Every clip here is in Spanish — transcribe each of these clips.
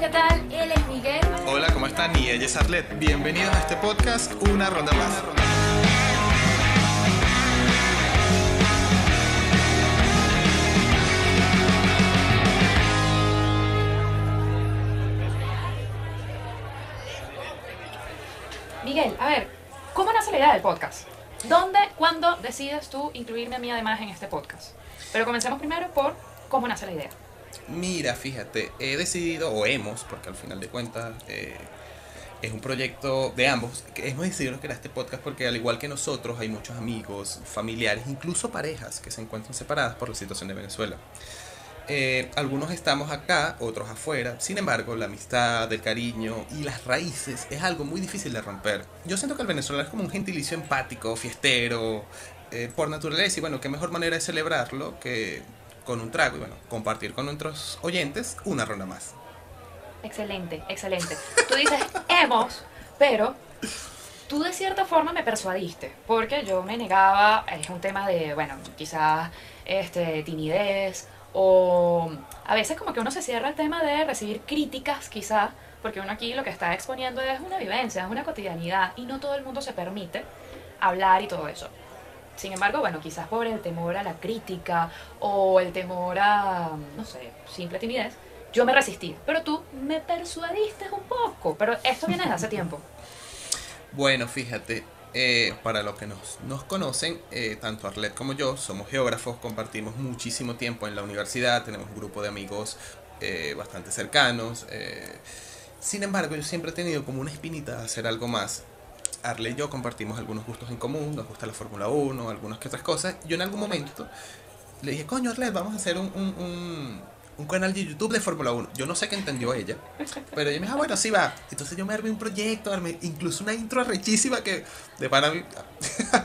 Hola, ¿qué tal? Él es Miguel. Hola, ¿cómo están? Y ella es Arlet. Bienvenidos a este podcast, Una Ronda Más. Miguel, a ver, ¿cómo nace la idea del podcast? ¿Dónde, cuándo decides tú incluirme a mí además en este podcast? Pero comencemos primero por cómo nace la idea. Mira, fíjate, he decidido, o hemos, porque al final de cuentas es un proyecto de ambos, hemos decidido crear este podcast porque al igual que nosotros hay muchos amigos, familiares, incluso parejas que se encuentran separadas por la situación de Venezuela. Algunos estamos acá, otros afuera. Sin embargo, la amistad, el cariño y las raíces es algo muy difícil de romper. Yo siento que el venezolano es como un gentilicio empático, fiestero, por naturaleza. Y bueno, qué mejor manera de celebrarlo que con un trago y bueno, compartir con nuestros oyentes una ronda más. Excelente, excelente. Tú dices hemos, pero tú de cierta forma me persuadiste, porque yo me negaba. Es un tema de, bueno, quizás timidez. O a veces como que uno se cierra el tema de recibir críticas quizá, porque uno aquí lo que está exponiendo es una vivencia, es una cotidianidad y no todo el mundo se permite hablar y todo eso. Sin embargo, bueno, quizás por el temor a la crítica o el temor a, no sé, simple timidez, yo me resistí. Pero tú me persuadiste un poco, pero esto viene desde hace tiempo. Bueno, fíjate. Para los que nos conocen, tanto Arlet como yo somos geógrafos, compartimos muchísimo tiempo en la universidad, tenemos un grupo de amigos bastante cercanos. Sin embargo, yo siempre he tenido como una espinita de hacer algo más. Arlet y yo compartimos algunos gustos en común, nos gusta la Fórmula 1, algunas que otras cosas. Yo en algún momento le dije, coño Arlet, vamos a hacer un canal de YouTube de Fórmula 1. Yo no sé qué entendió ella, pero ella me dijo, bueno, sí va. Entonces yo me armé un proyecto, armé incluso una intro rechísima que de para mí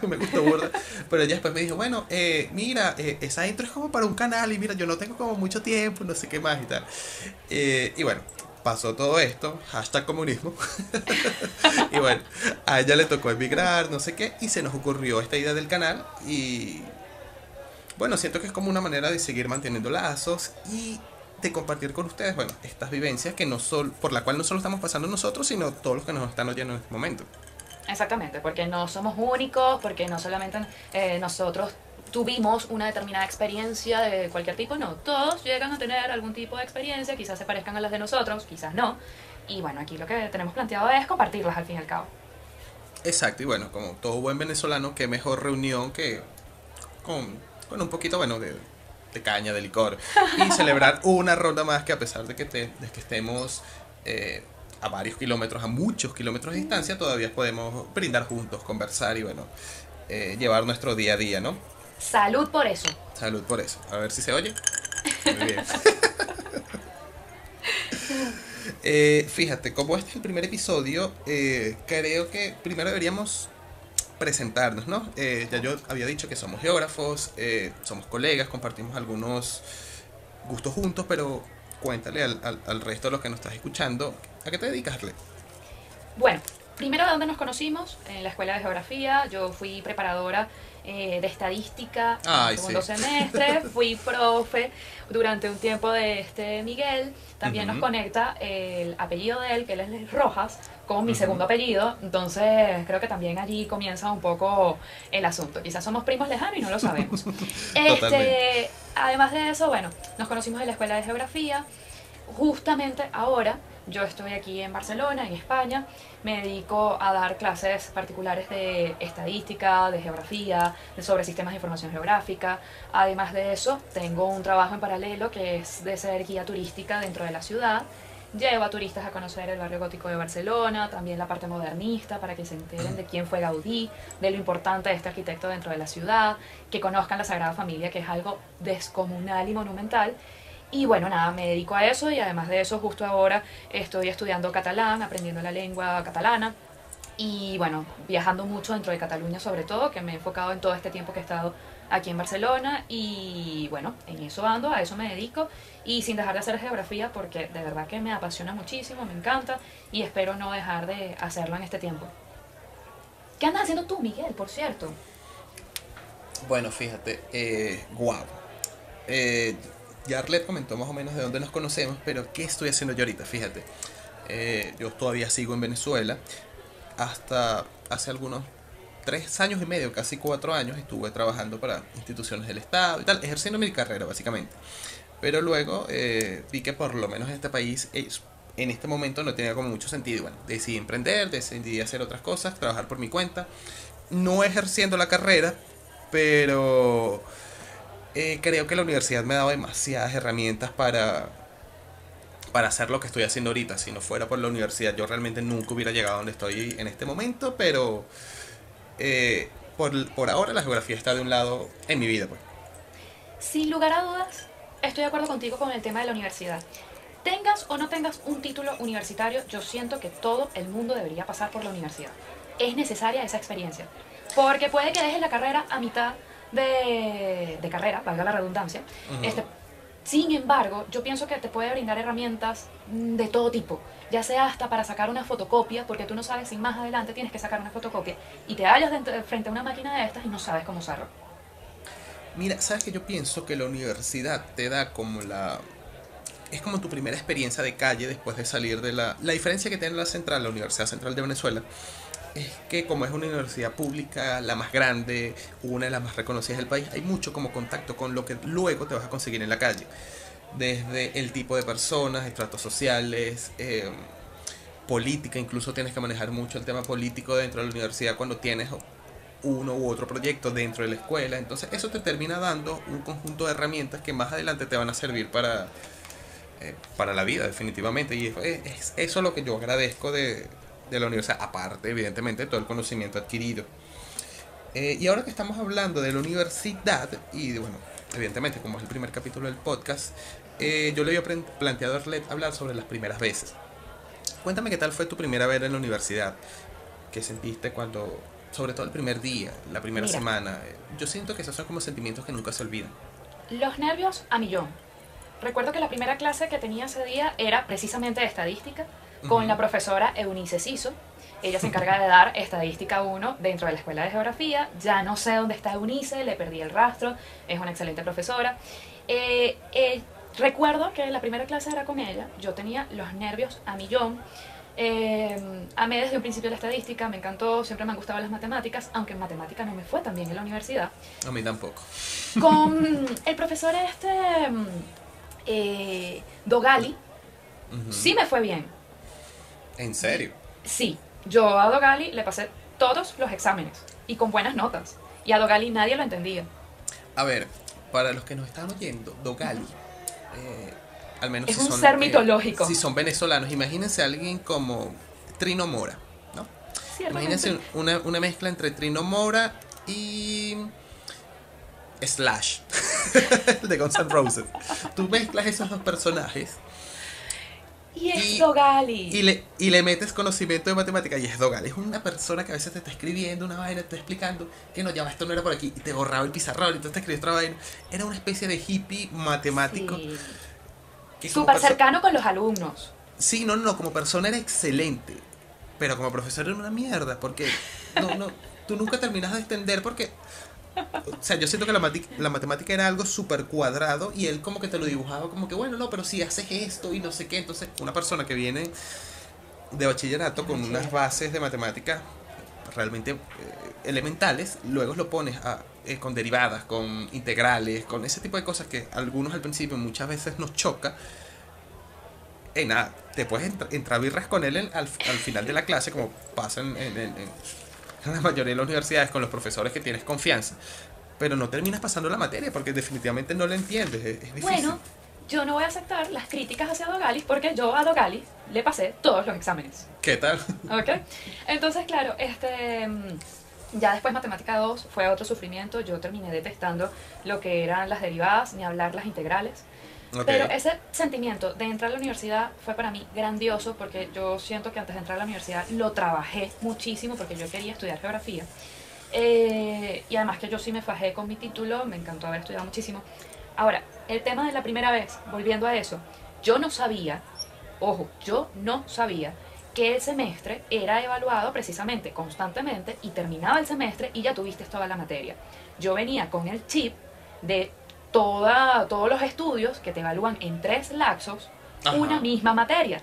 me gustó burda. Pero ella después me dijo, bueno, mira, esa intro es como para un canal y mira, yo no tengo como mucho tiempo, no sé qué más y tal. Y bueno, pasó todo esto, hashtag comunismo. Y bueno, a ella le tocó emigrar, no sé qué, y se nos ocurrió esta idea del canal y... Bueno, siento que es como una manera de seguir manteniendo lazos y de compartir con ustedes, bueno, estas vivencias que no por la cual no solo estamos pasando nosotros, sino todos los que nos están oyendo en este momento. Exactamente, porque no somos únicos, porque no solamente nosotros tuvimos una determinada experiencia de cualquier tipo, no, todos llegan a tener algún tipo de experiencia, quizás se parezcan a las de nosotros, quizás no, y bueno, aquí lo que tenemos planteado es compartirlas al fin y al cabo. Exacto, y bueno, como todo buen venezolano, qué mejor reunión que con un poquito, bueno, de caña, de licor, y celebrar una ronda más que a pesar de que estemos a varios kilómetros, a muchos kilómetros de distancia, todavía podemos brindar juntos, conversar y, bueno, llevar nuestro día a día, ¿no? Salud por eso. Salud por eso. A ver si se oye. Muy bien. Fíjate, como este es el primer episodio, creo que primero deberíamos... presentarnos, ¿no? Ya yo había dicho que somos geógrafos, somos colegas, compartimos algunos gustos juntos, pero cuéntale al resto de los que nos estás escuchando, ¿a qué te dedicas, Arlet? Bueno, primero, ¿de dónde nos conocimos? En la Escuela de Geografía. Yo fui preparadora de estadística en segundo semestre, fui profe durante un tiempo de Miguel. También nos conecta el apellido de él, que él es Rojas, con mi segundo apellido. Entonces creo que también allí comienza un poco el asunto. Quizás somos primos lejanos y no lo sabemos. Además de eso, bueno, nos conocimos en la Escuela de Geografía. Justamente ahora yo estoy aquí en Barcelona, en España. Me dedico a dar clases particulares de estadística, de geografía, sobre sistemas de información geográfica. Además de eso, tengo un trabajo en paralelo que es de ser guía turística dentro de la ciudad. Llevo a turistas a conocer el barrio gótico de Barcelona, también la parte modernista, para que se enteren de quién fue Gaudí, de lo importante de este arquitecto dentro de la ciudad, que conozcan la Sagrada Familia, que es algo descomunal y monumental. Y bueno, nada, me dedico a eso y además de eso justo ahora estoy estudiando catalán, aprendiendo la lengua catalana y bueno, viajando mucho dentro de Cataluña sobre todo, que me he enfocado en todo este tiempo que he estado aquí en Barcelona y bueno, en eso ando, a eso me dedico y sin dejar de hacer geografía porque de verdad que me apasiona muchísimo, me encanta y espero no dejar de hacerlo en este tiempo. ¿Qué andas haciendo tú, Miguel, por cierto? Bueno, fíjate, guau. ya Arlet comentó más o menos de dónde nos conocemos, pero ¿qué estoy haciendo yo ahorita? Fíjate, yo todavía sigo en Venezuela. Hasta hace algunos 3 años y medio, casi 4 años, estuve trabajando para instituciones del Estado y tal, ejerciendo mi carrera básicamente. Pero luego vi que por lo menos en este país en este momento no tenía como mucho sentido. Bueno, decidí emprender, decidí hacer otras cosas, trabajar por mi cuenta, no ejerciendo la carrera, pero creo que la universidad me ha dado demasiadas herramientas para hacer lo que estoy haciendo ahorita. Si no fuera por la universidad, yo realmente nunca hubiera llegado a donde estoy en este momento, pero por ahora la geografía está de un lado en mi vida, pues. Sin lugar a dudas, estoy de acuerdo contigo con el tema de la universidad. Tengas o no tengas un título universitario, yo siento que todo el mundo debería pasar por la universidad. Es necesaria esa experiencia, porque puede que dejes la carrera a mitad de carrera, valga la redundancia. Uh-huh. Sin embargo, yo pienso que te puede brindar herramientas de todo tipo, ya sea hasta para sacar una fotocopia, porque tú no sabes si más adelante tienes que sacar una fotocopia y te hallas frente a una máquina de estas y no sabes cómo usarlo. Mira, sabes que yo pienso que la universidad te da como es como tu primera experiencia de calle después de salir de la diferencia que tiene la Universidad Central de Venezuela, es que como es una universidad pública, la más grande, una de las más reconocidas del país, hay mucho como contacto con lo que luego te vas a conseguir en la calle. Desde el tipo de personas, estratos sociales, política, incluso tienes que manejar mucho el tema político dentro de la universidad cuando tienes uno u otro proyecto dentro de la escuela. Entonces eso te termina dando un conjunto de herramientas que más adelante te van a servir para la vida, definitivamente. Y es eso lo que yo agradezco de la universidad, aparte evidentemente todo el conocimiento adquirido. Y ahora que estamos hablando de la universidad, y bueno, evidentemente como es el primer capítulo del podcast, yo le había planteado a Arlet hablar sobre las primeras veces. Cuéntame qué tal fue tu primera vez en la universidad, qué sentiste cuando, sobre todo el primer día, la primera semana. Yo siento que esos son como sentimientos que nunca se olvidan. Los nervios a millón. Recuerdo que la primera clase que tenía ese día era precisamente estadística, con la profesora Eunice Ciso. Ella se encarga de dar estadística 1 dentro de la Escuela de Geografía. Ya no sé dónde está Eunice, le perdí el rastro, es una excelente profesora. Recuerdo que la primera clase era con ella, yo tenía los nervios a millón. Amé desde un principio la estadística, me encantó, siempre me han gustado las matemáticas, aunque en matemática no me fue tan bien en la universidad. A mí tampoco. Con el profesor Dogali, sí me fue bien. ¿En serio? Sí, yo a Dogali le pasé todos los exámenes y con buenas notas, y a Dogali nadie lo entendía. A ver, para los que nos están oyendo, Dogali al menos es si un son, ser mitológico. Si son venezolanos, imagínense a alguien como Trino Mora, ¿no? Imagínense una mezcla entre Trino Mora y Slash de Guns N' Roses. Tú mezclas esos dos personajes y es Dogali. Y le metes conocimiento de matemática y es Dogali. Es una persona que a veces te está escribiendo una vaina, te está explicando que no, ya esto no era por aquí, y te borraba el pizarrón, y entonces te escribía otra vaina. Era una especie de hippie matemático. Sí. Súper cercano con los alumnos. Sí, no, como persona era excelente, pero como profesor era una mierda, porque tú nunca terminas de entender porque... O sea, yo siento que la matemática era algo súper cuadrado y él como que te lo dibujaba como que bueno, no, pero si haces esto y no sé qué. Entonces una persona que viene de bachillerato con unas bases de matemática realmente elementales, luego lo pones con derivadas, con integrales, con ese tipo de cosas que algunos al principio muchas veces nos choca. Nada, te puedes entravirras con él al final de la clase, como pasa en la mayoría de las universidades con los profesores que tienes confianza, pero no terminas pasando la materia porque definitivamente no la entiendes, es difícil. Bueno, yo no voy a aceptar las críticas hacia Dogali porque yo a Dogali le pasé todos los exámenes. ¿Qué tal? ¿Okay? Entonces, claro, ya después matemática 2 fue otro sufrimiento, yo terminé detestando lo que eran las derivadas, ni hablar las integrales. Okay. Pero ese sentimiento de entrar a la universidad fue para mí grandioso porque yo siento que antes de entrar a la universidad lo trabajé muchísimo porque yo quería estudiar geografía. Y además que yo sí me fajé con mi título, me encantó haber estudiado muchísimo. Ahora, el tema de la primera vez, volviendo a eso, yo no sabía, ojo, yo no sabía que el semestre era evaluado precisamente, constantemente, y terminaba el semestre y ya tuviste toda la materia. Yo venía con el chip de todos los estudios que te evalúan en 3 lapsos, ajá, una misma materia.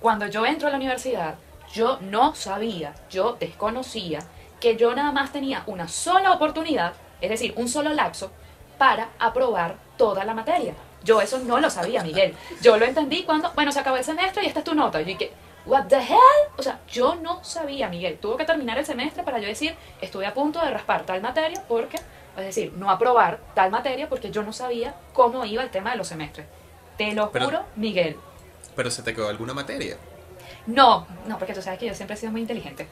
Cuando yo entro a la universidad, yo no sabía, yo desconocía que yo nada más tenía una sola oportunidad, es decir, un solo lapso, para aprobar toda la materia. Yo eso no lo sabía, Miguel. Yo lo entendí cuando, bueno, se acabó el semestre y esta es tu nota. Yo dije, what the hell? O sea, yo no sabía, Miguel. Tuvo que terminar el semestre para yo decir, estuve a punto de raspar tal materia porque, es decir, no aprobar tal materia porque yo no sabía cómo iba el tema de los semestres. Te lo juro, Miguel. ¿Pero se te quedó alguna materia? No, no, porque tú sabes que yo siempre he sido muy inteligente.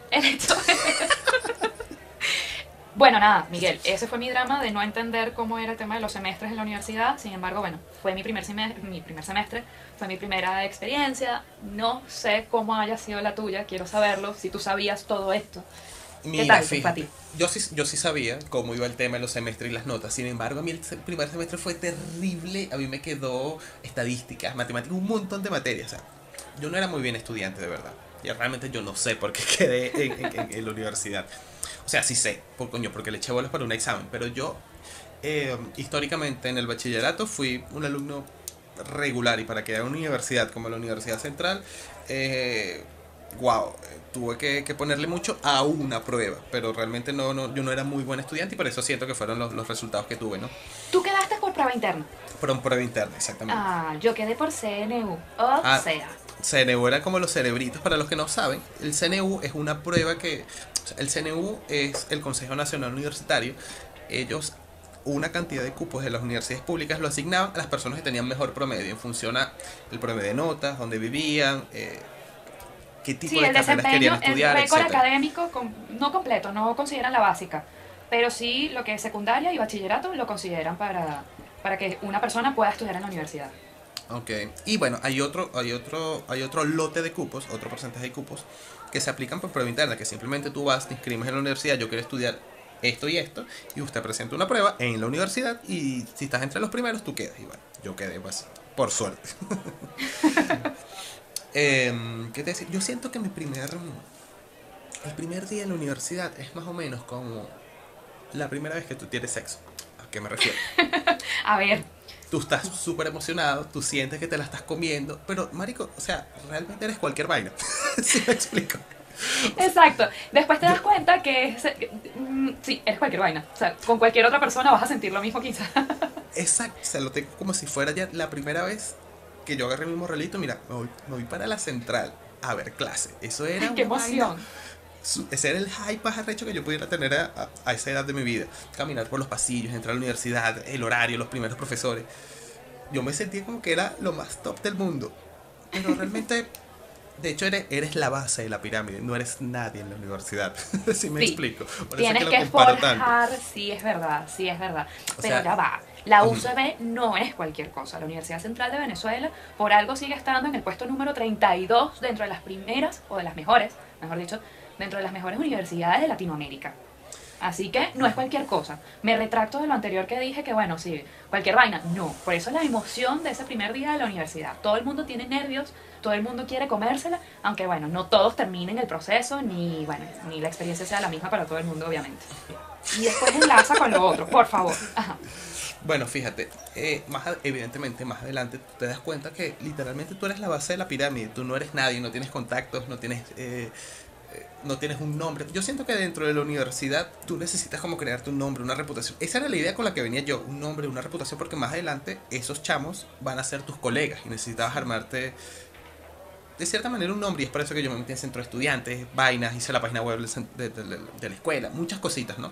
Bueno, nada, Miguel, ese fue mi drama de no entender cómo era el tema de los semestres en la universidad. Sin embargo, bueno, fue mi primer semestre, fue mi primera experiencia. No sé cómo haya sido la tuya, quiero saberlo, si tú sabías todo esto. Mira, ¿qué tal, fíjate, para ti? Yo sí sabía cómo iba el tema de los semestres y las notas. Sin embargo, a mí el primer semestre fue terrible. A mí me quedó estadísticas, matemáticas, un montón de materias. O sea, yo no era muy bien estudiante, de verdad. Y realmente yo no sé por qué quedé en la universidad. O sea, sí sé, porque le eché bolas para un examen. Pero yo, históricamente, en el bachillerato fui un alumno regular. Y para quedar en una universidad como la Universidad Central, wow, tuve que ponerle mucho a una prueba. Pero realmente yo no era muy buen estudiante. Y por eso siento que fueron los resultados que tuve, ¿no? ¿Tú quedaste por prueba interna? Por prueba interna, exactamente. Ah, yo quedé por CNU, o sea... CNU era como los cerebritos, para los que no saben. El CNU es una prueba que... El CNU es el Consejo Nacional Universitario. Ellos, una cantidad de cupos de las universidades públicas, lo asignaban a las personas que tenían mejor promedio, en función a el promedio de notas, dónde vivían, qué tipo de carreras querían estudiar, etc. Sí, el récord académico, no completo, no consideran la básica, pero sí lo que es secundaria y bachillerato lo consideran para que una persona pueda estudiar en la universidad. Ok, y bueno, hay otro lote de cupos, otro porcentaje de cupos que se aplican por prueba interna, que simplemente tú vas, te inscribes en la universidad, yo quiero estudiar esto y esto, y usted presenta una prueba en la universidad, y si estás entre los primeros, tú quedas. Y bueno, yo quedé, pues, por suerte. ¿Qué te decía? Yo siento que el primer día en la universidad es más o menos como la primera vez que tú tienes sexo. ¿A qué me refiero? A ver... Tú estás súper emocionado, tú sientes que te la estás comiendo, pero, marico, o sea, realmente eres cualquier vaina. ¿Sí me explico? Exacto. Después te das cuenta que... sí, eres cualquier vaina. O sea, con cualquier otra persona vas a sentir lo mismo, quizás. Exacto. O sea, lo tengo como si fuera ya la primera vez que yo agarré mi morralito. Mira, me voy para la central a ver clase. Eso era... ¡Qué emoción! Vaina. Ese era el hype más arrecho que yo pudiera tener a esa edad de mi vida. Caminar por los pasillos, entrar a la universidad, el horario, los primeros profesores. Yo me sentía como que era lo más top del mundo. Pero realmente, de hecho, eres la base de la pirámide. No eres nadie en la universidad. ¿Sí me explico? Por tienes eso es que forjar, sí es verdad, sí es verdad. O pero sea, ya va, la UCB no es cualquier cosa. La Universidad Central de Venezuela por algo sigue estando en el puesto número 32 dentro de las primeras, o de las mejores, mejor dicho, dentro de las mejores universidades de Latinoamérica. Así que no es cualquier cosa. Me retracto de lo anterior que dije, que bueno, sí, cualquier vaina. No, por eso la emoción de ese primer día de la universidad. Todo el mundo tiene nervios, todo el mundo quiere comérsela, aunque bueno, no todos terminen el proceso, ni bueno, ni la experiencia sea la misma para todo el mundo, obviamente. Y después enlaza con lo otro, por favor. Ajá. Bueno, fíjate, evidentemente más adelante te das cuenta que literalmente tú eres la base de la pirámide. Tú no eres nadie, no tienes contactos, no tienes un nombre. Yo siento que dentro de la universidad tú necesitas como crearte un nombre, una reputación. Esa era la idea con la que venía yo, un nombre, una reputación, porque más adelante esos chamos van a ser tus colegas y necesitabas armarte de cierta manera un nombre. Y es por eso que yo me metí en centro de estudiantes, vainas, hice la página web de la escuela, muchas cositas, ¿no?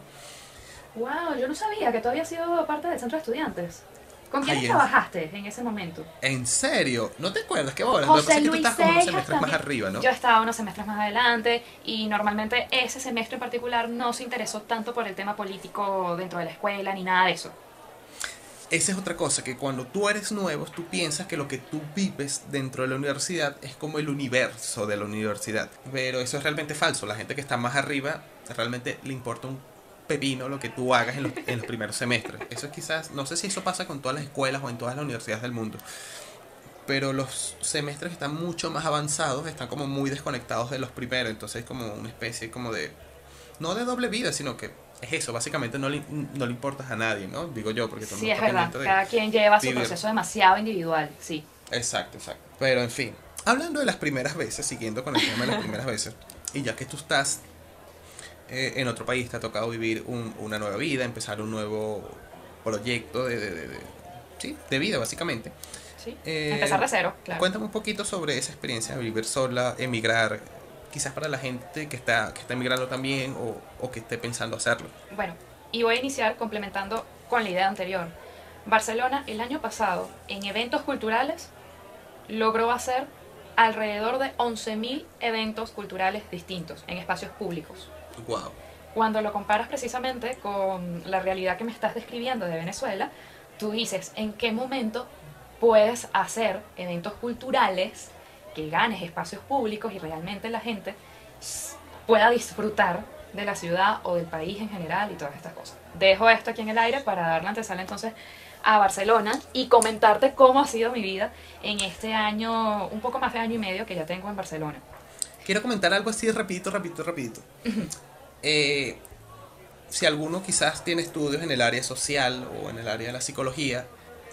Wow, yo no sabía que tú habías sido parte del centro de estudiantes. ¿Con quién trabajaste en ese momento? ¿En serio? ¿No te acuerdas? ¿Qué bolas? José Luis, tú estabas como unos semestres también, más arriba, ¿no? Yo estaba unos semestres más adelante, y normalmente ese semestre en particular no se interesó tanto por el tema político dentro de la escuela ni nada de eso. Esa es otra cosa, que cuando tú eres nuevo, tú piensas que lo que tú vives dentro de la universidad es como el universo de la universidad. Pero eso es realmente falso. La gente que está más arriba realmente le importa un pepino lo que tú hagas en los primeros semestres. Eso es quizás, no sé si eso pasa con todas las escuelas o en todas las universidades del mundo, pero los semestres están mucho más avanzados, están como muy desconectados de los primeros. Entonces es como una especie como de, no de doble vida, sino que es eso, básicamente no le importas a nadie, ¿no? Digo yo, porque todo el mundo está pendiente de... Sí, es verdad, cada quien lleva su proceso demasiado individual, sí. Exacto, exacto. Pero en fin, hablando de las primeras veces, siguiendo con el tema de las primeras veces, y ya que tú estás en otro país, te ha tocado vivir una nueva vida, empezar un nuevo proyecto de vida, básicamente. Sí, empezar de cero, claro. Cuéntame un poquito sobre esa experiencia de vivir sola, emigrar, quizás para la gente que está emigrando también o que esté pensando hacerlo. Bueno, y voy a iniciar complementando con la idea anterior. Barcelona, el año pasado, en eventos culturales, logró hacer alrededor de 11.000 eventos culturales distintos en espacios públicos. Wow. Cuando lo comparas precisamente con la realidad que me estás describiendo de Venezuela, tú dices, ¿en qué momento puedes hacer eventos culturales que ganes espacios públicos y realmente la gente pueda disfrutar de la ciudad o del país en general y todas estas cosas? Dejo esto aquí en el aire para dar la antesala entonces a Barcelona y comentarte cómo ha sido mi vida en este año, un poco más de año y medio que ya tengo en Barcelona. Quiero comentar algo así rapidito. Si alguno quizás tiene estudios en el área social o en el área de la psicología,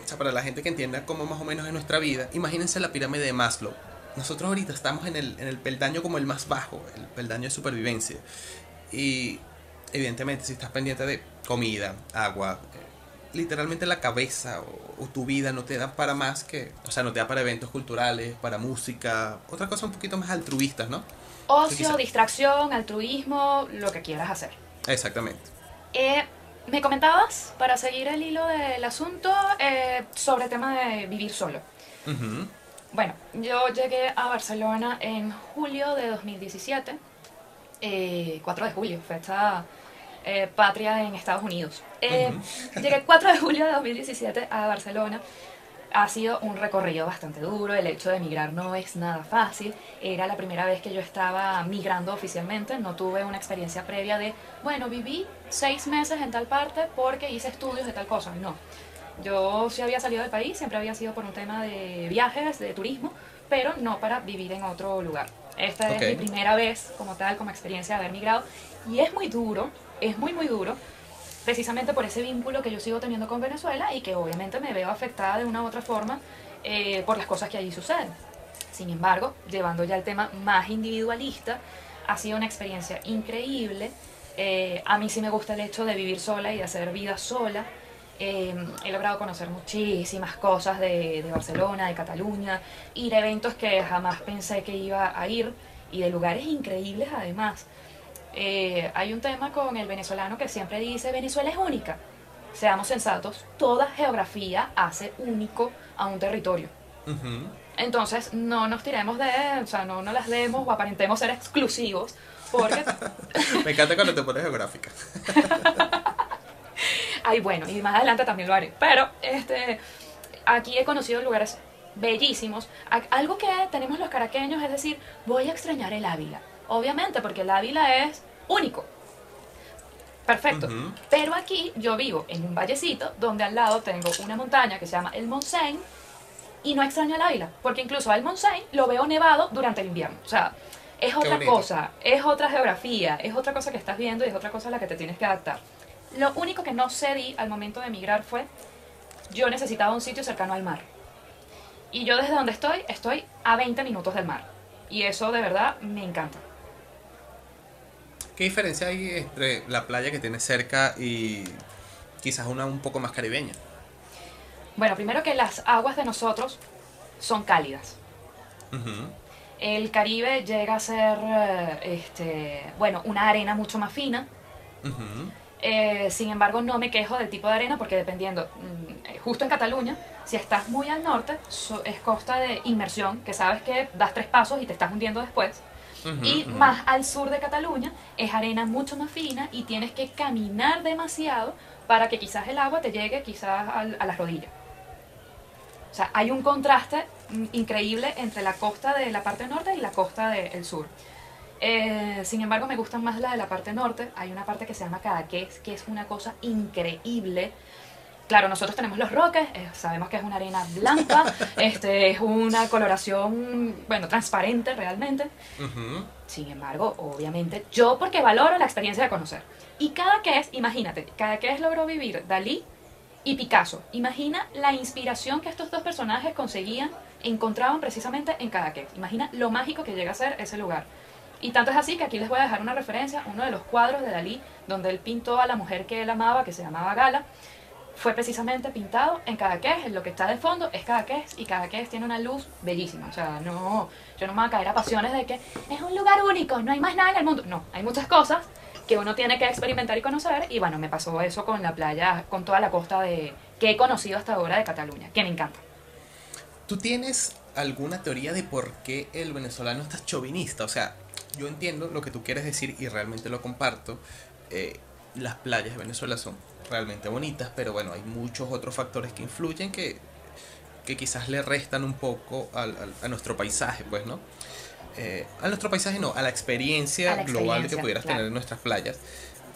o sea, para la gente que entienda cómo más o menos es nuestra vida, imagínense la pirámide de Maslow. Nosotros ahorita estamos en el peldaño como el más bajo, el peldaño de supervivencia. Y evidentemente si estás pendiente de comida, agua, literalmente la cabeza o tu vida no te da para más que... O sea, no te da para eventos culturales, para música, otra cosa un poquito más altruistas, ¿no? Ocio, distracción, altruismo, lo que quieras hacer. Exactamente. Me comentabas, para seguir el hilo del asunto, sobre el tema de vivir solo. Uh-huh. Bueno, yo llegué a Barcelona en julio de 2017, 4 de julio, fecha... patria en Estados Unidos. Llegué el 4 de julio de 2017 a Barcelona. Ha sido un recorrido bastante duro. El hecho de emigrar no es nada fácil. Era la primera vez que yo estaba migrando oficialmente. No tuve una experiencia previa de, bueno, viví 6 meses en tal parte porque hice estudios de tal cosa. No. Yo sí había salido del país, siempre había sido por un tema de viajes, de turismo, pero no para vivir en otro lugar. Esta es mi primera vez como tal, como experiencia de haber migrado. Y es muy duro. Es muy, muy duro, precisamente por ese vínculo que yo sigo teniendo con Venezuela y que obviamente me veo afectada de una u otra forma por las cosas que allí suceden. Sin embargo, llevando ya el tema más individualista, ha sido una experiencia increíble. A mí sí me gusta el hecho de vivir sola y de hacer vida sola. He logrado conocer muchísimas cosas de Barcelona, de Cataluña, ir a eventos que jamás pensé que iba a ir y de lugares increíbles además. Hay un tema con el venezolano que siempre dice Venezuela es única. Seamos sensatos, toda geografía hace único a un territorio. Uh-huh. Entonces no nos tiremos o sea, no nos las demos o aparentemos ser exclusivos porque... Me encanta cuando te pones geográfica. Ay, bueno, y más adelante también lo haré. Pero aquí he conocido lugares bellísimos. Algo que tenemos los caraqueños es decir, voy a extrañar el Ávila. Obviamente, porque el Ávila es único. Perfecto. Uh-huh. Pero aquí yo vivo en un vallecito donde al lado tengo una montaña que se llama el Montseny y no extraño el Ávila, porque incluso al Montseny lo veo nevado durante el invierno. O sea, es otra cosa, es otra geografía, es otra cosa que estás viendo y es otra cosa a la que te tienes que adaptar. Lo único que no cedí al momento de emigrar fue, yo necesitaba un sitio cercano al mar. Y yo desde donde estoy a 20 minutos del mar. Y eso de verdad me encanta. ¿Qué diferencia hay entre la playa que tienes cerca y quizás una un poco más caribeña? Bueno, primero que las aguas de nosotros son cálidas. Uh-huh. El Caribe llega a ser, una arena mucho más fina. Uh-huh. Sin embargo, no me quejo del tipo de arena porque dependiendo, justo en Cataluña, si estás muy al norte, es costa de inmersión, que sabes que das 3 pasos y te estás hundiendo después. Uh-huh, y más al sur de Cataluña es arena mucho más fina y tienes que caminar demasiado para que quizás el agua te llegue quizás a las rodillas. O sea, hay un contraste increíble entre la costa de la parte norte y la costa del sur. Sin embargo, me gusta más la de la parte norte. Hay una parte que se llama Cadaqués, que es una cosa increíble. Claro, nosotros tenemos los roques, sabemos que es una arena blanca, es una coloración, bueno, transparente realmente. Uh-huh. Sin embargo, obviamente, yo porque valoro la experiencia de conocer. Y Cadaqués, imagínate, Cadaqués logró vivir Dalí y Picasso. Imagina la inspiración que estos dos personajes conseguían, encontraban precisamente en Cadaqués. Imagina lo mágico que llega a ser ese lugar. Y tanto es así que aquí les voy a dejar una referencia, uno de los cuadros de Dalí, donde él pintó a la mujer que él amaba, que se llamaba Gala. Fue precisamente pintado en Cadaqués, lo que está de fondo es Cadaqués, y Cadaqués tiene una luz bellísima. O sea, no, yo no me voy a caer a pasiones de que es un lugar único, no hay más nada en el mundo. No, hay muchas cosas que uno tiene que experimentar y conocer, y bueno, me pasó eso con la playa, con toda la costa que he conocido hasta ahora de Cataluña, que me encanta. ¿Tú tienes alguna teoría de por qué el venezolano está chauvinista? O sea, yo entiendo lo que tú quieres decir y realmente lo comparto, las playas de Venezuela son realmente bonitas, pero bueno, hay muchos otros factores que influyen que quizás le restan un poco a nuestro paisaje, pues, ¿no? A nuestro paisaje no, a la experiencia global que pudieras claro. tener en nuestras playas.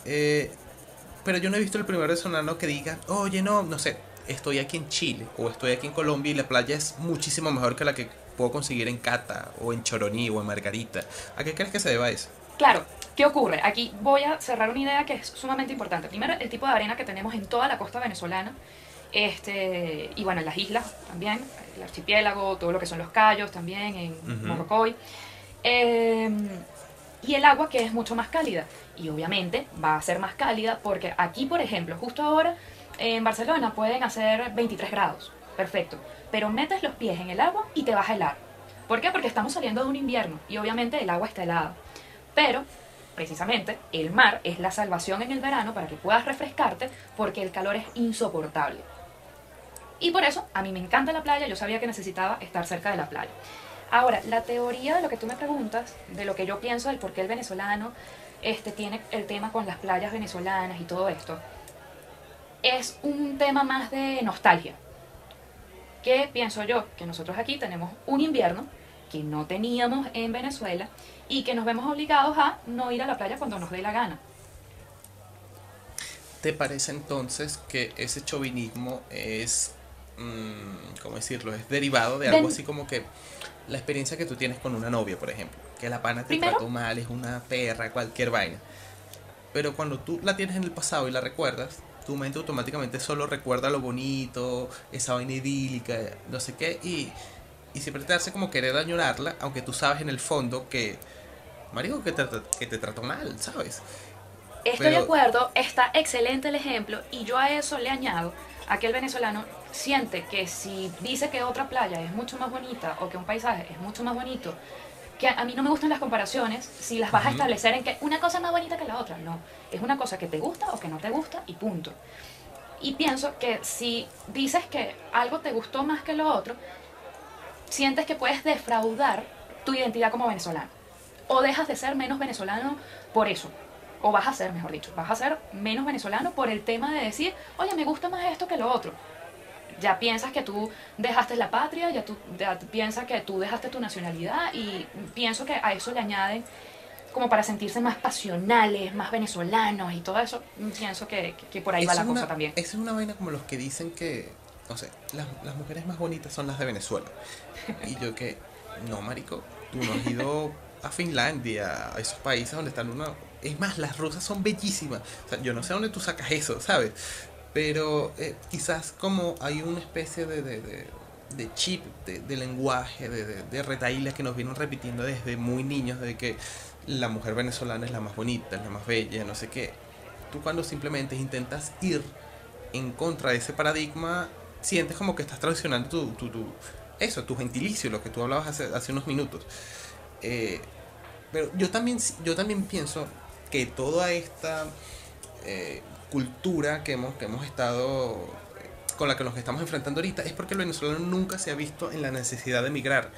Pero yo no he visto el primer venezolano que diga, oye, no sé, estoy aquí en Chile o estoy aquí en Colombia y la playa es muchísimo mejor que la que puedo conseguir en Cata o en Choroní o en Margarita. ¿A qué crees que se deba eso? Claro, ¿qué ocurre? Aquí voy a cerrar una idea que es sumamente importante. Primero, el tipo de arena que tenemos en toda la costa venezolana, y bueno, en las islas también, el archipiélago, todo lo que son los cayos también, en uh-huh. Morrocoy, y el agua que es mucho más cálida, y obviamente va a ser más cálida porque aquí, por ejemplo, justo ahora en Barcelona pueden hacer 23 grados, perfecto, pero metes los pies en el agua y te vas a helar. ¿Por qué? Porque estamos saliendo de un invierno y obviamente el agua está helada. Pero, precisamente, el mar es la salvación en el verano para que puedas refrescarte porque el calor es insoportable. Y por eso, a mí me encanta la playa, yo sabía que necesitaba estar cerca de la playa. Ahora, la teoría de lo que tú me preguntas, de lo que yo pienso del por qué el venezolano tiene el tema con las playas venezolanas y todo esto, es un tema más de nostalgia. ¿Qué pienso yo? Que nosotros aquí tenemos un invierno que no teníamos en Venezuela, y que nos vemos obligados a no ir a la playa cuando nos dé la gana. ¿Te parece entonces que ese chauvinismo es, cómo decirlo, es derivado de algo así como que la experiencia que tú tienes con una novia, por ejemplo, que la pana te ¿Primero? Trató mal, es una perra, cualquier vaina, pero cuando tú la tienes en el pasado y la recuerdas, tu mente automáticamente solo recuerda lo bonito, esa vaina idílica, no sé qué, y siempre te hace como querer añorarla, aunque tú sabes en el fondo que, marico, que te trató mal, ¿sabes? Estoy de acuerdo, está excelente el ejemplo, y yo a eso le añado a que el venezolano siente que si dice que otra playa es mucho más bonita o que un paisaje es mucho más bonito, que a mí no me gustan las comparaciones si las vas a establecer en que una cosa es más bonita que la otra, no, es una cosa que te gusta o que no te gusta y punto. Y pienso que si dices que algo te gustó más que lo otro, sientes que puedes defraudar tu identidad como venezolano, o dejas de ser menos venezolano por eso, o vas a ser, mejor dicho, vas a ser menos venezolano por el tema de decir, oye, me gusta más esto que lo otro. Ya piensas que tú dejaste la patria, ya piensas que tú dejaste tu nacionalidad, y pienso que a eso le añaden como para sentirse más pasionales, más venezolanos y todo eso. Pienso que por ahí va la cosa también. Es una vaina como los que dicen que, no sé, las mujeres más bonitas son las de Venezuela. Y yo que, no, marico, tú no has ido a Finlandia, a esos países donde están una... Es más, las rusas son bellísimas. O sea, yo no sé dónde tú sacas eso, ¿sabes? Pero quizás como hay una especie de chip, de lenguaje, de retahílas que nos vienen repitiendo desde muy niños, de que la mujer venezolana es la más bonita, es la más bella, no sé qué. Tú cuando simplemente intentas ir en contra de ese paradigma... sientes como que estás traicionando tu gentilicio, lo que tú hablabas hace unos minutos. Pero yo también pienso que toda esta cultura que hemos estado, con la que nos estamos enfrentando ahorita, es porque el venezolano nunca se ha visto en la necesidad de emigrar.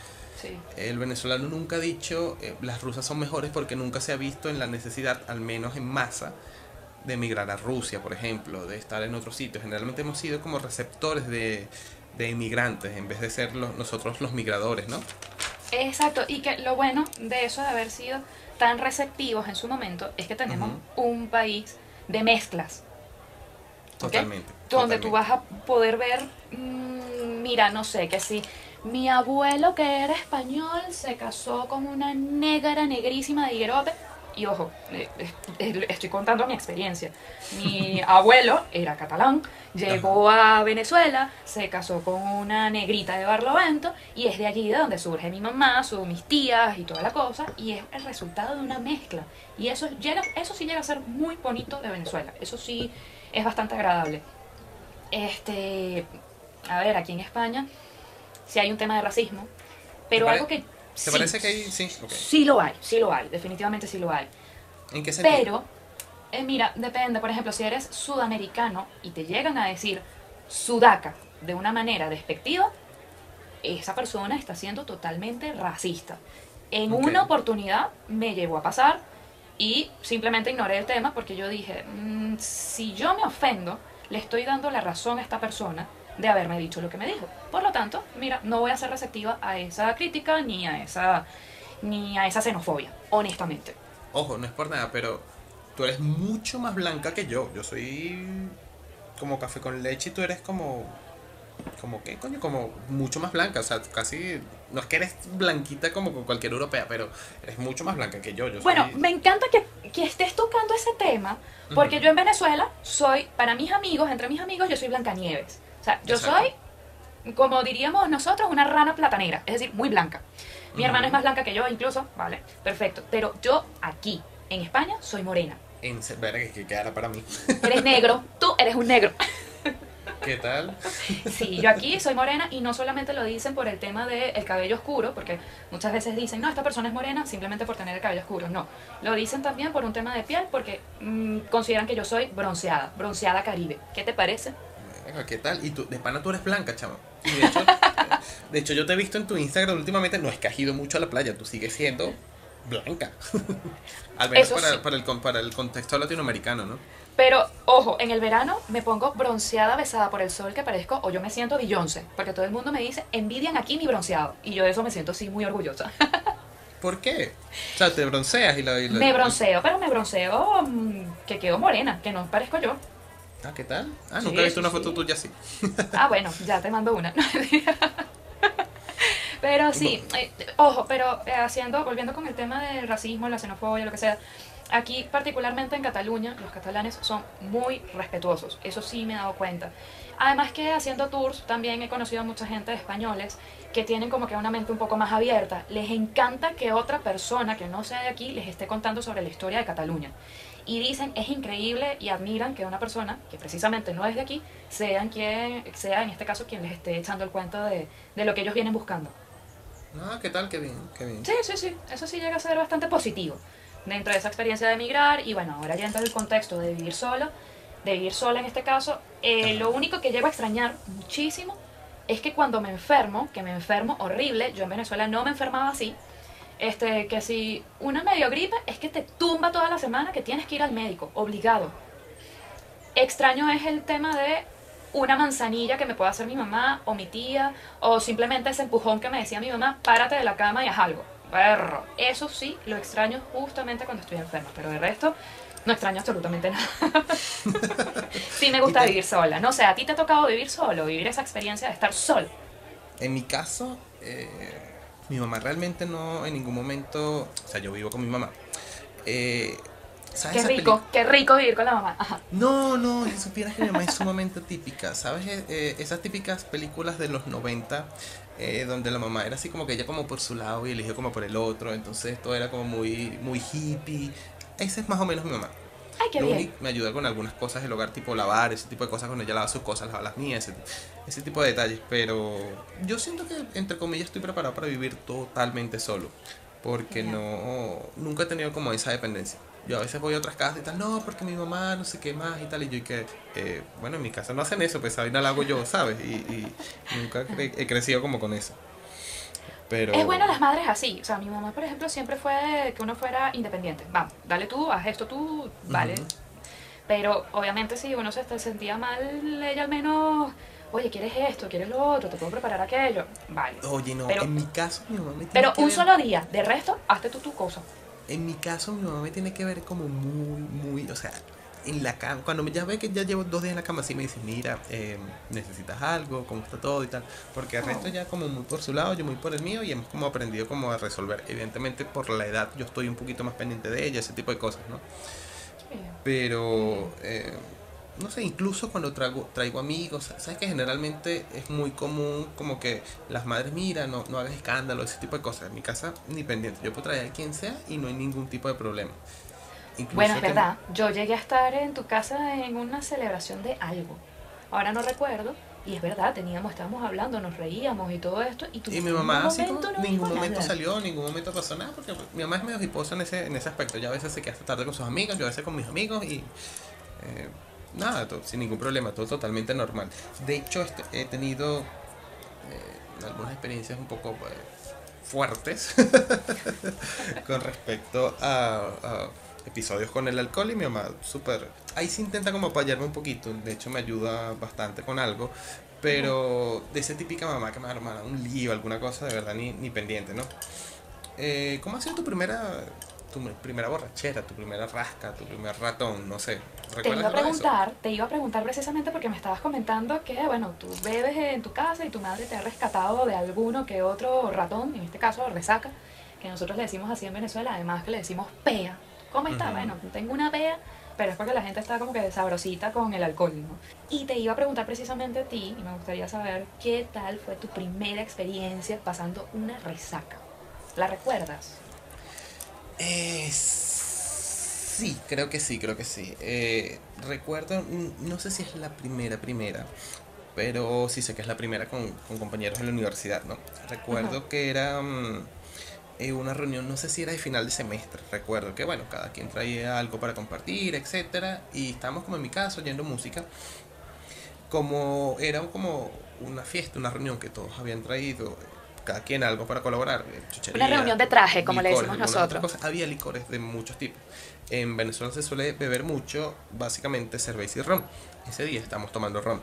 Sí. El venezolano nunca ha dicho las rusas son mejores, porque nunca se ha visto en la necesidad, al menos en masa, de emigrar a Rusia, por ejemplo, de estar en otros sitios. Generalmente hemos sido como receptores de inmigrantes, en vez de ser nosotros los migradores, ¿no? Exacto, y que lo bueno de eso, de haber sido tan receptivos en su momento, es que tenemos un país de mezclas. Totalmente. ¿Okay? donde tú vas a poder ver, mira, no sé, que si mi abuelo que era español se casó con una negra negrísima de higuerote, y ojo, estoy contando mi experiencia, mi abuelo era catalán, llegó a Venezuela, se casó con una negrita de Barlovento, y es de allí de donde surge mi mamá, mis tías y toda la cosa, y es el resultado de una mezcla, y eso sí llega a ser muy bonito de Venezuela, eso sí es bastante agradable. A ver, aquí en España sí hay un tema de racismo, pero algo que... ¿Te parece que hay? Sí, okay. Sí lo hay, definitivamente sí lo hay. ¿En qué sentido? Pero, mira, depende, por ejemplo, si eres sudamericano y te llegan a decir sudaca de una manera despectiva, esa persona está siendo totalmente racista. En una oportunidad me llegó a pasar y simplemente ignoré el tema porque yo dije, si yo me ofendo, le estoy dando la razón a esta persona de haberme dicho lo que me dijo. Por lo tanto, mira, no voy a ser receptiva a esa crítica ni a esa xenofobia, honestamente. Ojo, no es por nada, pero tú eres mucho más blanca que yo. Yo soy como café con leche y tú eres como ¿qué coño? Como mucho más blanca, o sea, casi... No es que eres blanquita como con cualquier europea, pero eres mucho más blanca que yo. Bueno, me encanta que estés tocando ese tema, porque yo en Venezuela soy, para mis amigos, entre mis amigos, yo soy Blancanieves. O sea, yo soy, como diríamos nosotros, una rana platanera, es decir, muy blanca. Mi hermana es más blanca que yo incluso, vale, perfecto. Pero yo aquí, en España, soy morena. En verga, que quedara para mí. Eres negro, tú eres un negro. ¿Qué tal? Sí, yo aquí soy morena y no solamente lo dicen por el tema del cabello oscuro, porque muchas veces dicen, no, esta persona es morena simplemente por tener el cabello oscuro. No, lo dicen también por un tema de piel, porque consideran que yo soy bronceada, bronceada caribe. ¿Qué te parece? ¿Qué tal? Y tú, de pana tú eres blanca, chama. Y de hecho, yo te he visto en tu Instagram últimamente, no es que has ido mucho a la playa, tú sigues siendo blanca. Al menos para el contexto latinoamericano, ¿no? Pero, ojo, en el verano me pongo bronceada, besada por el sol, que parezco, o yo me siento Beyoncé, porque todo el mundo me dice, envidian aquí mi bronceado. Y yo de eso me siento, sí, muy orgullosa. ¿Por qué? O sea, te bronceas y me bronceo, pero me bronceo que quedo morena, que no parezco yo. Ah, ¿qué tal? Ah, nunca he visto una foto tuya así. Ah, bueno, ya te mando una. Pero sí, ojo, pero volviendo con el tema del racismo, la xenofobia, lo que sea, aquí particularmente en Cataluña, los catalanes son muy respetuosos, eso sí me he dado cuenta. Además que haciendo tours también he conocido a mucha gente de españoles que tienen como que una mente un poco más abierta. Les encanta que otra persona que no sea de aquí les esté contando sobre la historia de Cataluña. Y dicen, es increíble y admiran que una persona que precisamente no es de aquí sea en este caso quien les esté echando el cuento de lo que ellos vienen buscando. Ah, ¿qué tal? Qué bien, qué bien. Sí, sí, sí, eso sí llega a ser bastante positivo dentro de esa experiencia de emigrar. Y bueno, ahora ya entra el contexto de vivir sola, en este caso. Lo único que llego a extrañar muchísimo es que cuando me enfermo, que me enfermo horrible, yo en Venezuela no me enfermaba así, que si una medio gripe es que te tumba toda la semana, que tienes que ir al médico, obligado. Extraño es el tema de una manzanilla que me pueda hacer mi mamá o mi tía, o simplemente ese empujón que me decía mi mamá, párate de la cama y haz algo. Perro. Eso sí, lo extraño justamente cuando estoy enferma, pero de resto no extraño absolutamente nada. Sí me gusta vivir sola, no sé, ¿a ti te ha tocado vivir solo, vivir esa experiencia de estar solo? En mi caso... mi mamá realmente no en ningún momento... O sea, yo vivo con mi mamá. ¿Sabes? Qué rico vivir con la mamá. Ajá. No, no, si supieras que mi mamá es sumamente típica. ¿Sabes? Esas típicas películas de los 90, donde la mamá era así como que ella como por su lado y el hijo como por el otro. Entonces todo era como muy, muy hippie. Esa es más o menos mi mamá. Ay, qué bien. Me ayuda con algunas cosas del hogar, tipo lavar, ese tipo de cosas, cuando ella lava sus cosas, lava las mías, ese tipo de detalles. Pero yo siento que, entre comillas, estoy preparado para vivir totalmente solo, porque nunca he tenido como esa dependencia. Yo a veces voy a otras casas y tal, no, porque mi mamá no sé qué más y tal, y yo y que, bueno, en mi casa no hacen eso, pues ahí no la hago yo, ¿sabes? Y nunca he crecido como con eso. Pero... Es bueno las madres así, o sea, mi mamá por ejemplo siempre fue de que uno fuera independiente, vamos, dale tú, haz esto tú, vale, pero obviamente si uno se sentía mal, ella al menos, oye, ¿quieres esto? ¿Quieres lo otro? ¿Te puedo preparar aquello? Vale. Oye, no, pero, en mi caso mi mamá me tiene pero que un ver... solo día, de resto, hazte tú tu cosa. En mi caso mi mamá me tiene que ver como muy, muy, o sea, en la cama, cuando ya ve que ya llevo 2 días en la cama, sí me dice, mira, necesitas algo, cómo está todo y tal, porque el resto ya como muy por su lado, yo muy por el mío, y hemos como aprendido como a resolver. Evidentemente por la edad yo estoy un poquito más pendiente de ella, ese tipo de cosas, ¿no? Pero no sé, incluso cuando traigo amigos, sabes que generalmente es muy común como que las madres, mira, no hagas escándalo, ese tipo de cosas. En mi casa ni pendiente, yo puedo traer a quien sea y no hay ningún tipo de problema. Incluso bueno, es verdad, yo llegué a estar en tu casa en una celebración de algo, ahora no recuerdo, y es verdad, estábamos hablando, nos reíamos y todo esto, y tú, y mi mamá así como, no, ningún momento salió, en ningún momento pasó nada, porque mi mamá es medio hiposa en ese aspecto. Ya a veces se queda hasta tarde con sus amigas, yo a veces con mis amigos, y nada, todo, sin ningún problema, todo totalmente normal. De hecho, he tenido algunas experiencias un poco fuertes con respecto a episodios con el alcohol, y mi mamá súper... Ahí sí intenta como apoyarme un poquito, de hecho me ayuda bastante con algo, pero de esa típica mamá que me arma un lío, alguna cosa, de verdad, ni pendiente, ¿no? ¿Cómo ha sido tu primera borrachera, tu primera rasca, tu primer ratón? No sé. Te iba a preguntar precisamente porque me estabas comentando que, bueno, tú bebes en tu casa y tu madre te ha rescatado de alguno que otro ratón, en este caso resaca, que nosotros le decimos así en Venezuela, además que le decimos pea. ¿Cómo está? Uh-huh. Bueno, tengo una pea, pero es porque la gente está como que sabrosita con el alcohol, ¿no? Y te iba a preguntar precisamente a ti, y me gustaría saber qué tal fue tu primera experiencia pasando una resaca. ¿La recuerdas? Sí, creo que sí, recuerdo, no sé si es la primera, pero sí sé que es la primera con compañeros de la universidad, ¿no? Recuerdo que era una reunión, no sé si era de final de semestre, recuerdo que, bueno, cada quien traía algo para compartir, etcétera, y estábamos como en mi casa oyendo música, como era como una fiesta, una reunión que todos habían traído, cada quien algo para colaborar, chuchería, una reunión de traje, como licores, le decimos nosotros. Había licores de muchos tipos. En Venezuela se suele beber mucho, básicamente cerveza y ron. Ese día estamos tomando ron.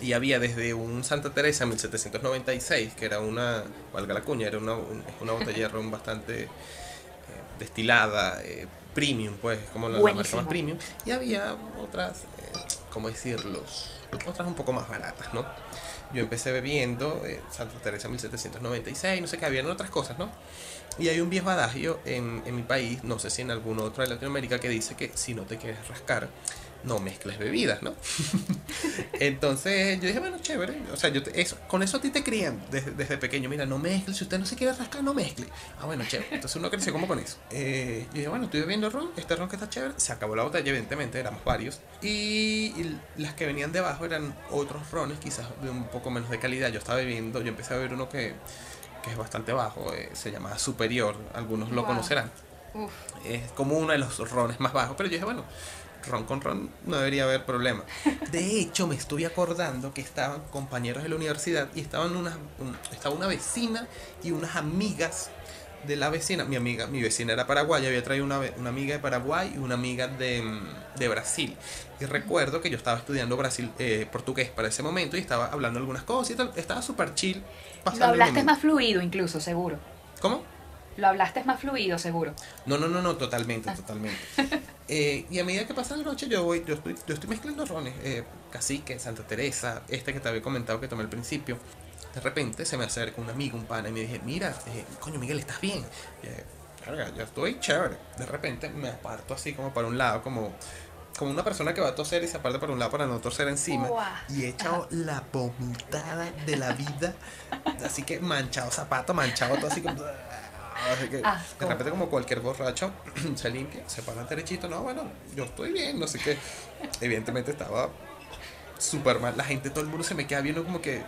Y había desde un Santa Teresa 1796, que era una, valga la cuña, era una botella de ron bastante destilada, premium, pues, como la marca más premium. Y había otras, ¿cómo decirlo? Otras un poco más baratas, ¿no? Yo empecé bebiendo Santa Teresa 1796, no sé qué, habían otras cosas, ¿no? Y hay un viejo adagio en mi país, no sé si en algún otro de Latinoamérica, que dice que si no te quieres rascar, no mezcles bebidas, ¿no? Entonces yo dije, bueno, chévere, o sea, con eso a ti te crían desde pequeño, mira, no mezcles, si usted no se quiere rascar, no mezcle. Ah, bueno, chévere, entonces uno creció como con eso. Yo dije, bueno, estoy bebiendo ron, este ron que está chévere, se acabó la botella, evidentemente, éramos varios, y las que venían debajo eran otros rones, quizás de un poco menos de calidad. Yo empecé a beber uno que es bastante bajo, se llama Superior, algunos lo conocerán. Uf. Es como uno de los rones más bajos, pero yo dije, bueno, ron con ron no debería haber problema. De hecho, me estuve acordando que estaban compañeros de la universidad y estaba una vecina y unas amigas de la vecina. Mi vecina era paraguaya, había traído una amiga de Paraguay y una amiga de Brasil. Y recuerdo que yo estaba estudiando portugués para ese momento y estaba hablando algunas cosas y tal. Estaba súper chill. Lo hablaste más fluido incluso, seguro. ¿Cómo? Lo hablaste más fluido, seguro. No, totalmente. Y a medida que pasa la noche, yo estoy mezclando rones, Cacique, Santa Teresa, este que te había comentado que tomé al principio. De repente se me acerca un amigo, un pana, y me dije, mira, coño, Miguel, ¿estás bien? Carga, yo estoy chévere. De repente me aparto así como para un lado, como una persona que va a toser y se aparta para un lado para no toser encima. Uah. Y he echado la vomitada de la vida, así que manchado zapato, manchado todo así como... Así que de repente, como cualquier borracho, se limpia, se para derechito, no, bueno, yo estoy bien, no sé qué. Evidentemente estaba súper mal, la gente, todo el mundo se me queda viendo como que...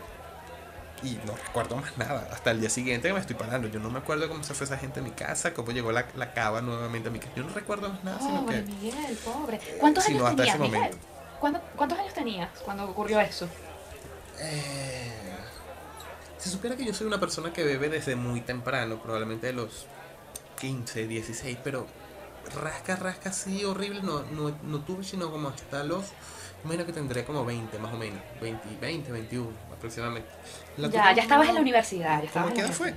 Y no recuerdo más nada, hasta el día siguiente que me estoy parando. Yo no me acuerdo cómo se fue esa gente a mi casa, cómo llegó la cava nuevamente a mi casa. Yo no recuerdo más nada, sino que... Miguel, pobre. ¿Cuántos años tenías cuando ocurrió eso? Si supiera que yo soy una persona que bebe desde muy temprano, probablemente de los 15, 16, pero rasca así horrible no tuve, sino como hasta los... Imagino que tendré como 20 más o menos, 20, 21 aproximadamente. Ya estabas en la universidad. ¿Cómo qué edad fue?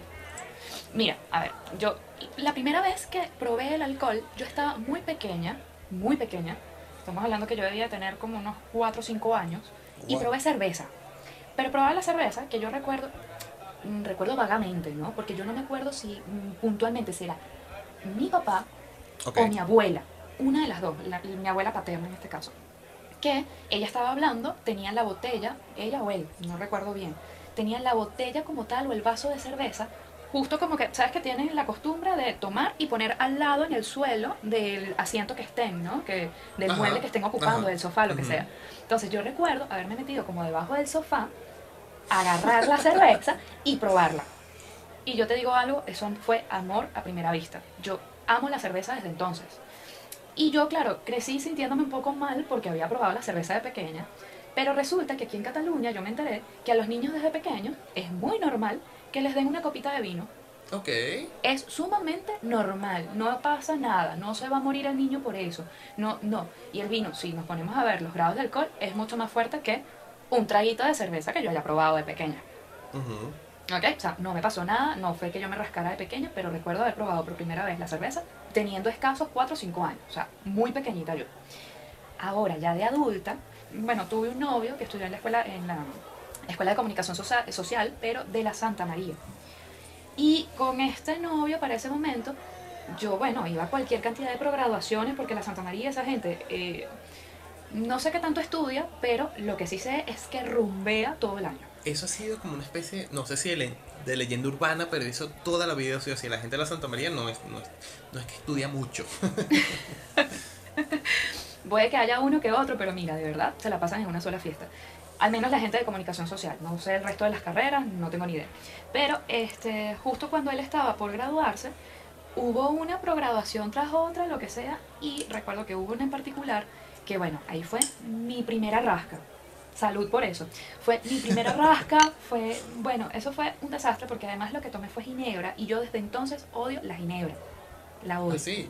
Mira, a ver, yo la primera vez que probé el alcohol, yo estaba muy pequeña, Estamos hablando que yo debía tener como unos 4 o 5 años. Wow. Y probé cerveza. Pero probaba la cerveza, que yo recuerdo vagamente, ¿no? Porque yo no me acuerdo si puntualmente si era mi papá o mi abuela. Una de las dos, mi abuela paterna en este caso. Que ella estaba hablando, tenía la botella, ella o él, no recuerdo bien. Tenía la botella como tal o el vaso de cerveza. Justo como que, ¿sabes que tienen la costumbre de tomar y poner al lado en el suelo del asiento que estén, ¿no? Del mueble que estén ocupando, del sofá, lo que sea. Entonces yo recuerdo haberme metido como debajo del sofá, agarrar la cerveza y probarla. Y yo te digo algo, eso fue amor a primera vista. Yo amo la cerveza desde entonces. Y yo, claro, crecí sintiéndome un poco mal porque había probado la cerveza de pequeña. Pero resulta que aquí en Cataluña yo me enteré que a los niños desde pequeños es muy normal que les den una copita de vino. Ok. Es sumamente normal, no pasa nada, no se va a morir el niño por eso. No, no. Y el vino, si nos ponemos a ver los grados de alcohol, es mucho más fuerte que un traguito de cerveza que yo haya probado de pequeña. Ok, o sea, no me pasó nada, no fue que yo me rascara de pequeña, pero recuerdo haber probado por primera vez la cerveza teniendo escasos 4 o 5 años, o sea, muy pequeñita yo. Ahora, ya de adulta, bueno, tuve un novio que estudió en la Escuela de Comunicación Social, pero de la Santa María. Y con este novio, para ese momento, yo, bueno, iba a cualquier cantidad de pregraduaciones, porque la Santa María, esa gente, no sé qué tanto estudia, pero lo que sí sé es que rumbea todo el año. Eso ha sido como una especie, no sé si de leyenda urbana, pero eso toda la vida ha sido así. La gente de la Santa María no es que estudia mucho. Puede que haya uno que otro, pero mira, de verdad, se la pasan en una sola fiesta. Al menos la gente de comunicación social, no sé el resto de las carreras, no tengo ni idea. Pero justo cuando él estaba por graduarse, hubo una pregraduación tras otra, lo que sea, y recuerdo que hubo una en particular, que bueno, ahí fue mi primera rasca. Salud por eso. Fue mi primera rasca, fue, bueno, eso fue un desastre porque además lo que tomé fue ginebra y yo desde entonces odio la ginebra. La odio. ¿Sí?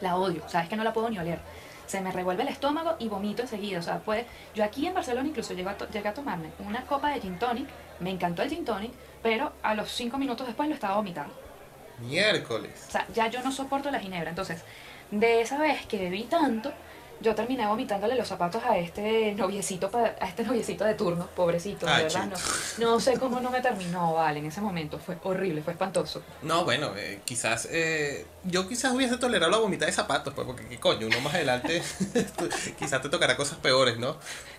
La odio, o sea, es que no la puedo ni oler. Se me revuelve el estómago y vomito enseguida. O sea, pues, yo aquí en Barcelona incluso llegué a tomarme una copa de gin tonic. Me encantó el gin tonic, pero a los 5 minutos después lo estaba vomitando. Miércoles. O sea, ya yo no soporto la ginebra. Entonces, de esa vez que bebí tanto, yo terminé vomitándole los zapatos a este noviecito de turno, pobrecito, de verdad. No sé cómo no me terminó, vale, en ese momento. Fue horrible, fue espantoso. No, bueno, quizás hubiese tolerado la vomitada de zapatos, pues, porque qué coño, uno más adelante quizás te tocará cosas peores, ¿no?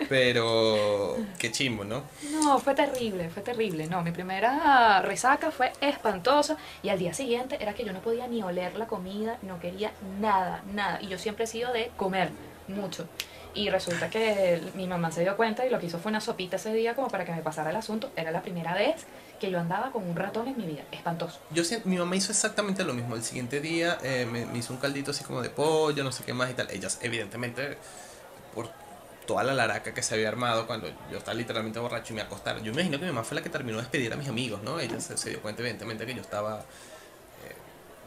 Pero qué chimbo, ¿no? No, fue terrible. No, mi primera resaca fue espantosa y al día siguiente era que yo no podía ni oler la comida, no quería nada. Y yo siempre he sido de comer mucho. Y resulta que mi mamá se dio cuenta y lo que hizo fue una sopita ese día como para que me pasara el asunto. Era la primera vez que yo andaba con un ratón en mi vida. Espantoso. Mi mamá hizo exactamente lo mismo. El siguiente día me hizo un caldito así como de pollo, no sé qué más y tal. Ellas, evidentemente, por toda la laraca que se había armado cuando yo estaba literalmente borracho y me acostaron. Yo me imagino que mi mamá fue la que terminó de despedir a mis amigos, ¿no? Ella se dio cuenta, evidentemente, que yo estaba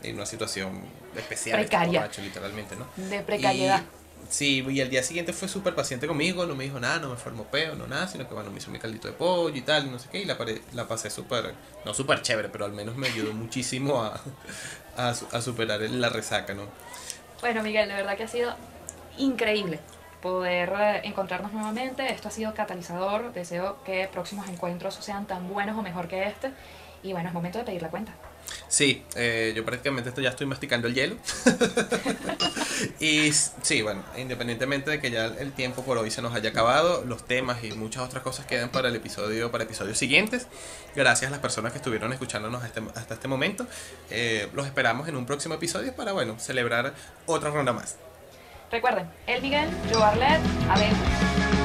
en una situación especial. Precaria. Borracho, literalmente, ¿no? De precariedad. Sí, y al día siguiente fue súper paciente conmigo, no me dijo nada, no me formó peo, no nada, sino que bueno, me hizo mi caldito de pollo y tal, y no sé qué, y la pasé súper, no súper chévere, pero al menos me ayudó muchísimo a superar la resaca, ¿no? Bueno, Miguel, de verdad que ha sido increíble poder encontrarnos nuevamente, esto ha sido catalizador, deseo que próximos encuentros sean tan buenos o mejor que este, y bueno, es momento de pedir la cuenta. Sí, yo prácticamente ya estoy masticando el hielo. Y sí, bueno, independientemente de que ya el tiempo por hoy se nos haya acabado, los temas y muchas otras cosas quedan para episodios siguientes. Gracias a las personas que estuvieron escuchándonos hasta este momento. Los esperamos en un próximo episodio para, bueno, celebrar otra ronda más. Recuerden, el Miguel, yo Arlet, Abel.